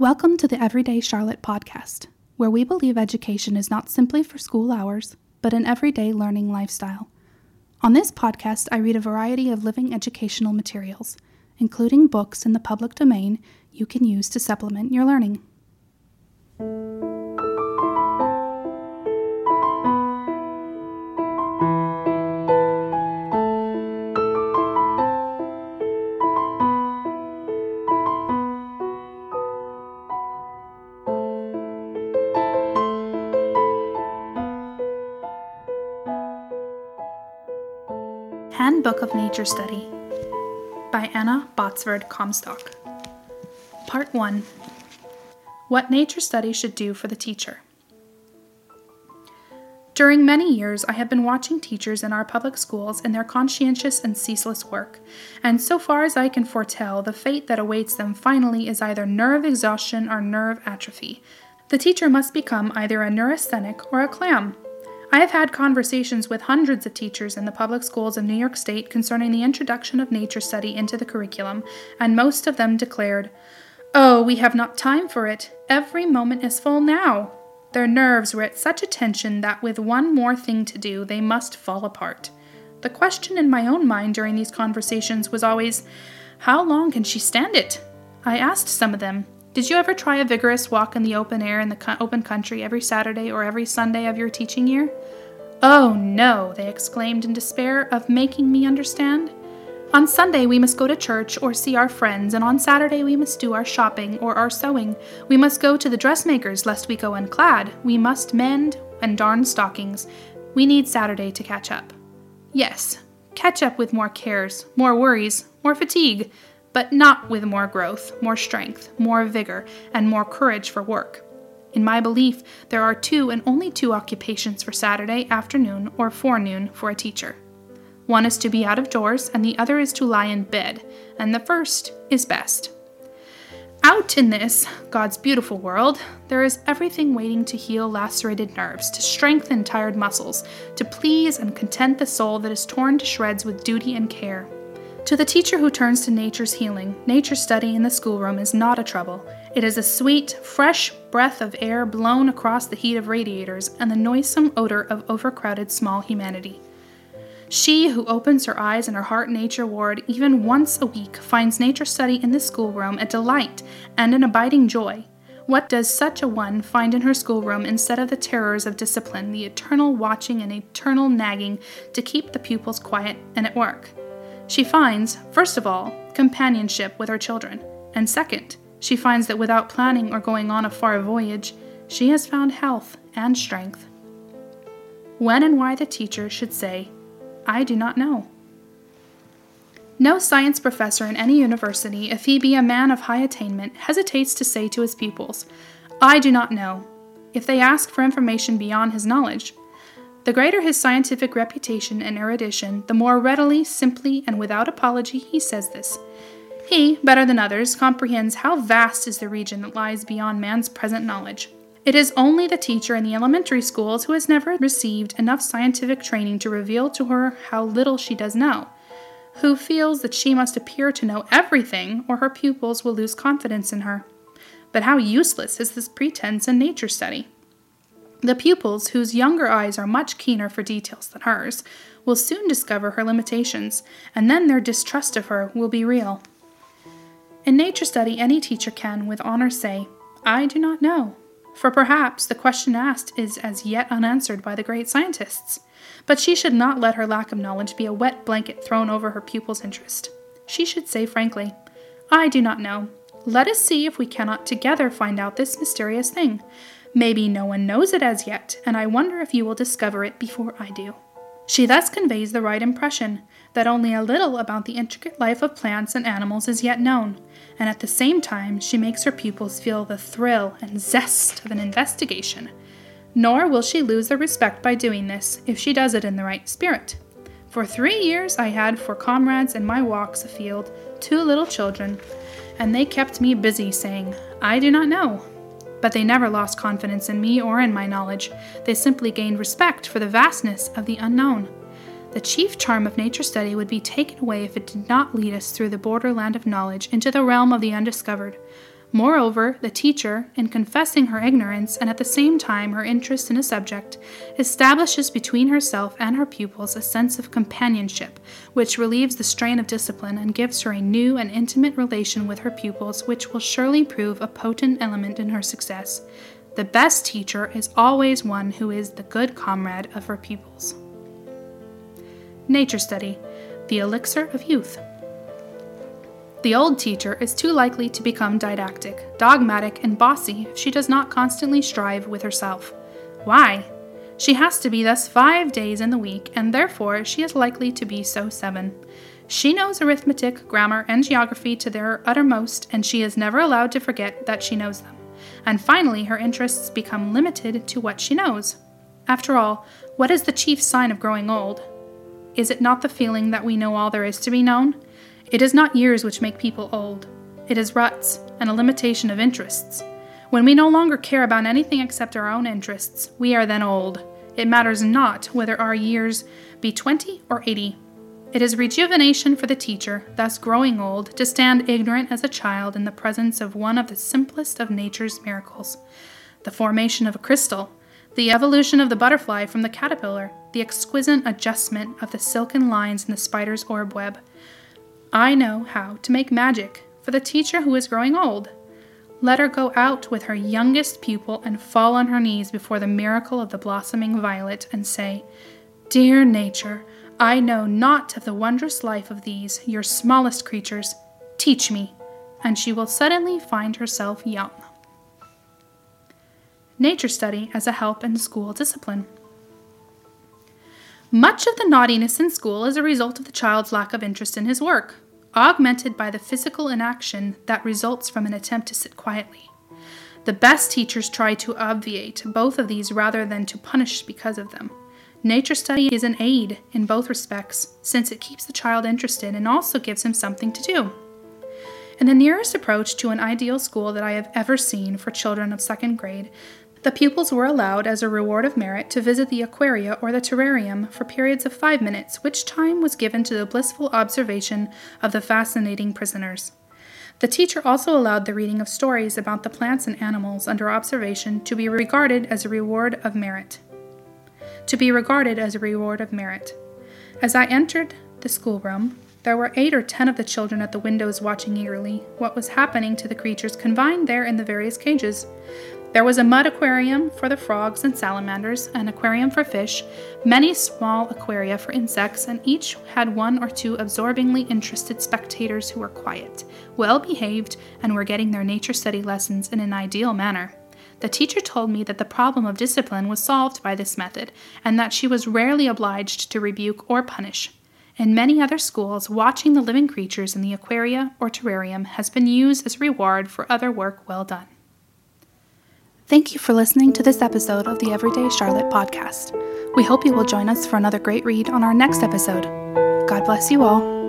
Welcome to the Everyday Charlotte Podcast, where we believe education is not simply for school hours, but an everyday learning lifestyle. On this podcast, I read a variety of living educational materials, including books in the public domain you can use to supplement your learning. Handbook of Nature Study by Anna Botsford Comstock. Part 1. What Nature Study Should Do for the Teacher. During many years, I have been watching teachers in our public schools and their conscientious and ceaseless work, and so far as I can foretell, the fate that awaits them finally is either nerve exhaustion or nerve atrophy. The teacher must become either a neurasthenic or a clam. I have had conversations with hundreds of teachers in the public schools of New York State concerning the introduction of nature study into the curriculum, and most of them declared, "Oh, we have not time for it. Every moment is full now." Their nerves were at such a tension that with one more thing to do, they must fall apart. The question in my own mind during these conversations was always, how long can she stand it? I asked some of them, "Did you ever try a vigorous walk in the open air in the open country every Saturday or every Sunday of your teaching year?" "Oh, no," they exclaimed in despair of making me understand. "On Sunday we must go to church or see our friends, and on Saturday we must do our shopping or our sewing. We must go to the dressmaker's lest we go unclad. We must mend and darn stockings. We need Saturday to catch up." Yes, catch up with more cares, more worries, more fatigue, but not with more growth, more strength, more vigor, and more courage for work. In my belief, there are two and only two occupations for Saturday afternoon or forenoon for a teacher. One is to be out of doors, and the other is to lie in bed, and the first is best. Out in this, God's beautiful world, there is everything waiting to heal lacerated nerves, to strengthen tired muscles, to please and content the soul that is torn to shreds with duty and care. To the teacher who turns to nature's healing, nature study in the schoolroom is not a trouble. It is a sweet, fresh breath of air blown across the heat of radiators and the noisome odor of overcrowded small humanity. She who opens her eyes in her heart nature ward even once a week finds nature study in the schoolroom a delight and an abiding joy. What does such a one find in her schoolroom instead of the terrors of discipline, the eternal watching and eternal nagging to keep the pupils quiet and at work? She finds, first of all, companionship with her children, and second, she finds that without planning or going on a far voyage, she has found health and strength. When and why the teacher should say, "I do not know." No science professor in any university, if he be a man of high attainment, hesitates to say to his pupils, "I do not know," if they ask for information beyond his knowledge. The greater his scientific reputation and erudition, the more readily, simply, and without apology he says this. He, better than others, comprehends how vast is the region that lies beyond man's present knowledge. It is only the teacher in the elementary schools who has never received enough scientific training to reveal to her how little she does know, who feels that she must appear to know everything or her pupils will lose confidence in her. But how useless is this pretense in nature study? The pupils, whose younger eyes are much keener for details than hers, will soon discover her limitations, and then their distrust of her will be real. In nature study, any teacher can, with honor, say, "I do not know," for perhaps the question asked is as yet unanswered by the great scientists. But she should not let her lack of knowledge be a wet blanket thrown over her pupils' interest. She should say frankly, "I do not know. Let us see if we cannot together find out this mysterious thing. Maybe no one knows it as yet, and I wonder if you will discover it before I do." She thus conveys the right impression, that only a little about the intricate life of plants and animals is yet known, and at the same time she makes her pupils feel the thrill and zest of an investigation. Nor will she lose their respect by doing this, if she does it in the right spirit. For 3 years I had for comrades in my walks afield 2 little children, and they kept me busy saying, "I do not know." But they never lost confidence in me or in my knowledge. They simply gained respect for the vastness of the unknown. The chief charm of nature study would be taken away if it did not lead us through the borderland of knowledge into the realm of the undiscovered. Moreover, the teacher, in confessing her ignorance and at the same time her interest in a subject, establishes between herself and her pupils a sense of companionship, which relieves the strain of discipline and gives her a new and intimate relation with her pupils, which will surely prove a potent element in her success. The best teacher is always one who is the good comrade of her pupils. Nature Study, the Elixir of Youth. The old teacher is too likely to become didactic, dogmatic, and bossy if she does not constantly strive with herself. Why? She has to be thus 5 days in the week, and therefore she is likely to be so 7. She knows arithmetic, grammar, and geography to their uttermost, and she is never allowed to forget that she knows them. And finally, her interests become limited to what she knows. After all, what is the chief sign of growing old? Is it not the feeling that we know all there is to be known? It is not years which make people old. It is ruts and a limitation of interests. When we no longer care about anything except our own interests, we are then old. It matters not whether our years be 20 or 80. It is rejuvenation for the teacher, thus growing old, to stand ignorant as a child in the presence of one of the simplest of nature's miracles. The formation of a crystal, the evolution of the butterfly from the caterpillar, the exquisite adjustment of the silken lines in the spider's orb web. I know how to make magic for the teacher who is growing old. Let her go out with her youngest pupil and fall on her knees before the miracle of the blossoming violet and say, "Dear nature, I know not of the wondrous life of these, your smallest creatures. Teach me," and she will suddenly find herself young. Nature Study as a help in school discipline. Much of the naughtiness in school is a result of the child's lack of interest in his work, augmented by the physical inaction that results from an attempt to sit quietly. The best teachers try to obviate both of these rather than to punish because of them. Nature Study is an aid in both respects, since it keeps the child interested and also gives him something to do. In the nearest approach to an ideal school that I have ever seen for children of second grade, the pupils were allowed, as a reward of merit, to visit the aquaria or the terrarium for periods of 5 minutes, which time was given to the blissful observation of the fascinating prisoners. The teacher also allowed the reading of stories about the plants and animals under observation to be regarded as a reward of merit. As I entered the schoolroom, there were 8 or 10 of the children at the windows watching eagerly what was happening to the creatures confined there in the various cages. There was a mud aquarium for the frogs and salamanders, an aquarium for fish, many small aquaria for insects, and each had 1 or 2 absorbingly interested spectators who were quiet, well-behaved, and were getting their nature study lessons in an ideal manner. The teacher told me that the problem of discipline was solved by this method, and that she was rarely obliged to rebuke or punish. In many other schools, watching the living creatures in the aquaria or terrarium has been used as reward for other work well done. Thank you for listening to this episode of the Everyday Charlotte podcast. We hope you will join us for another great read on our next episode. God bless you all.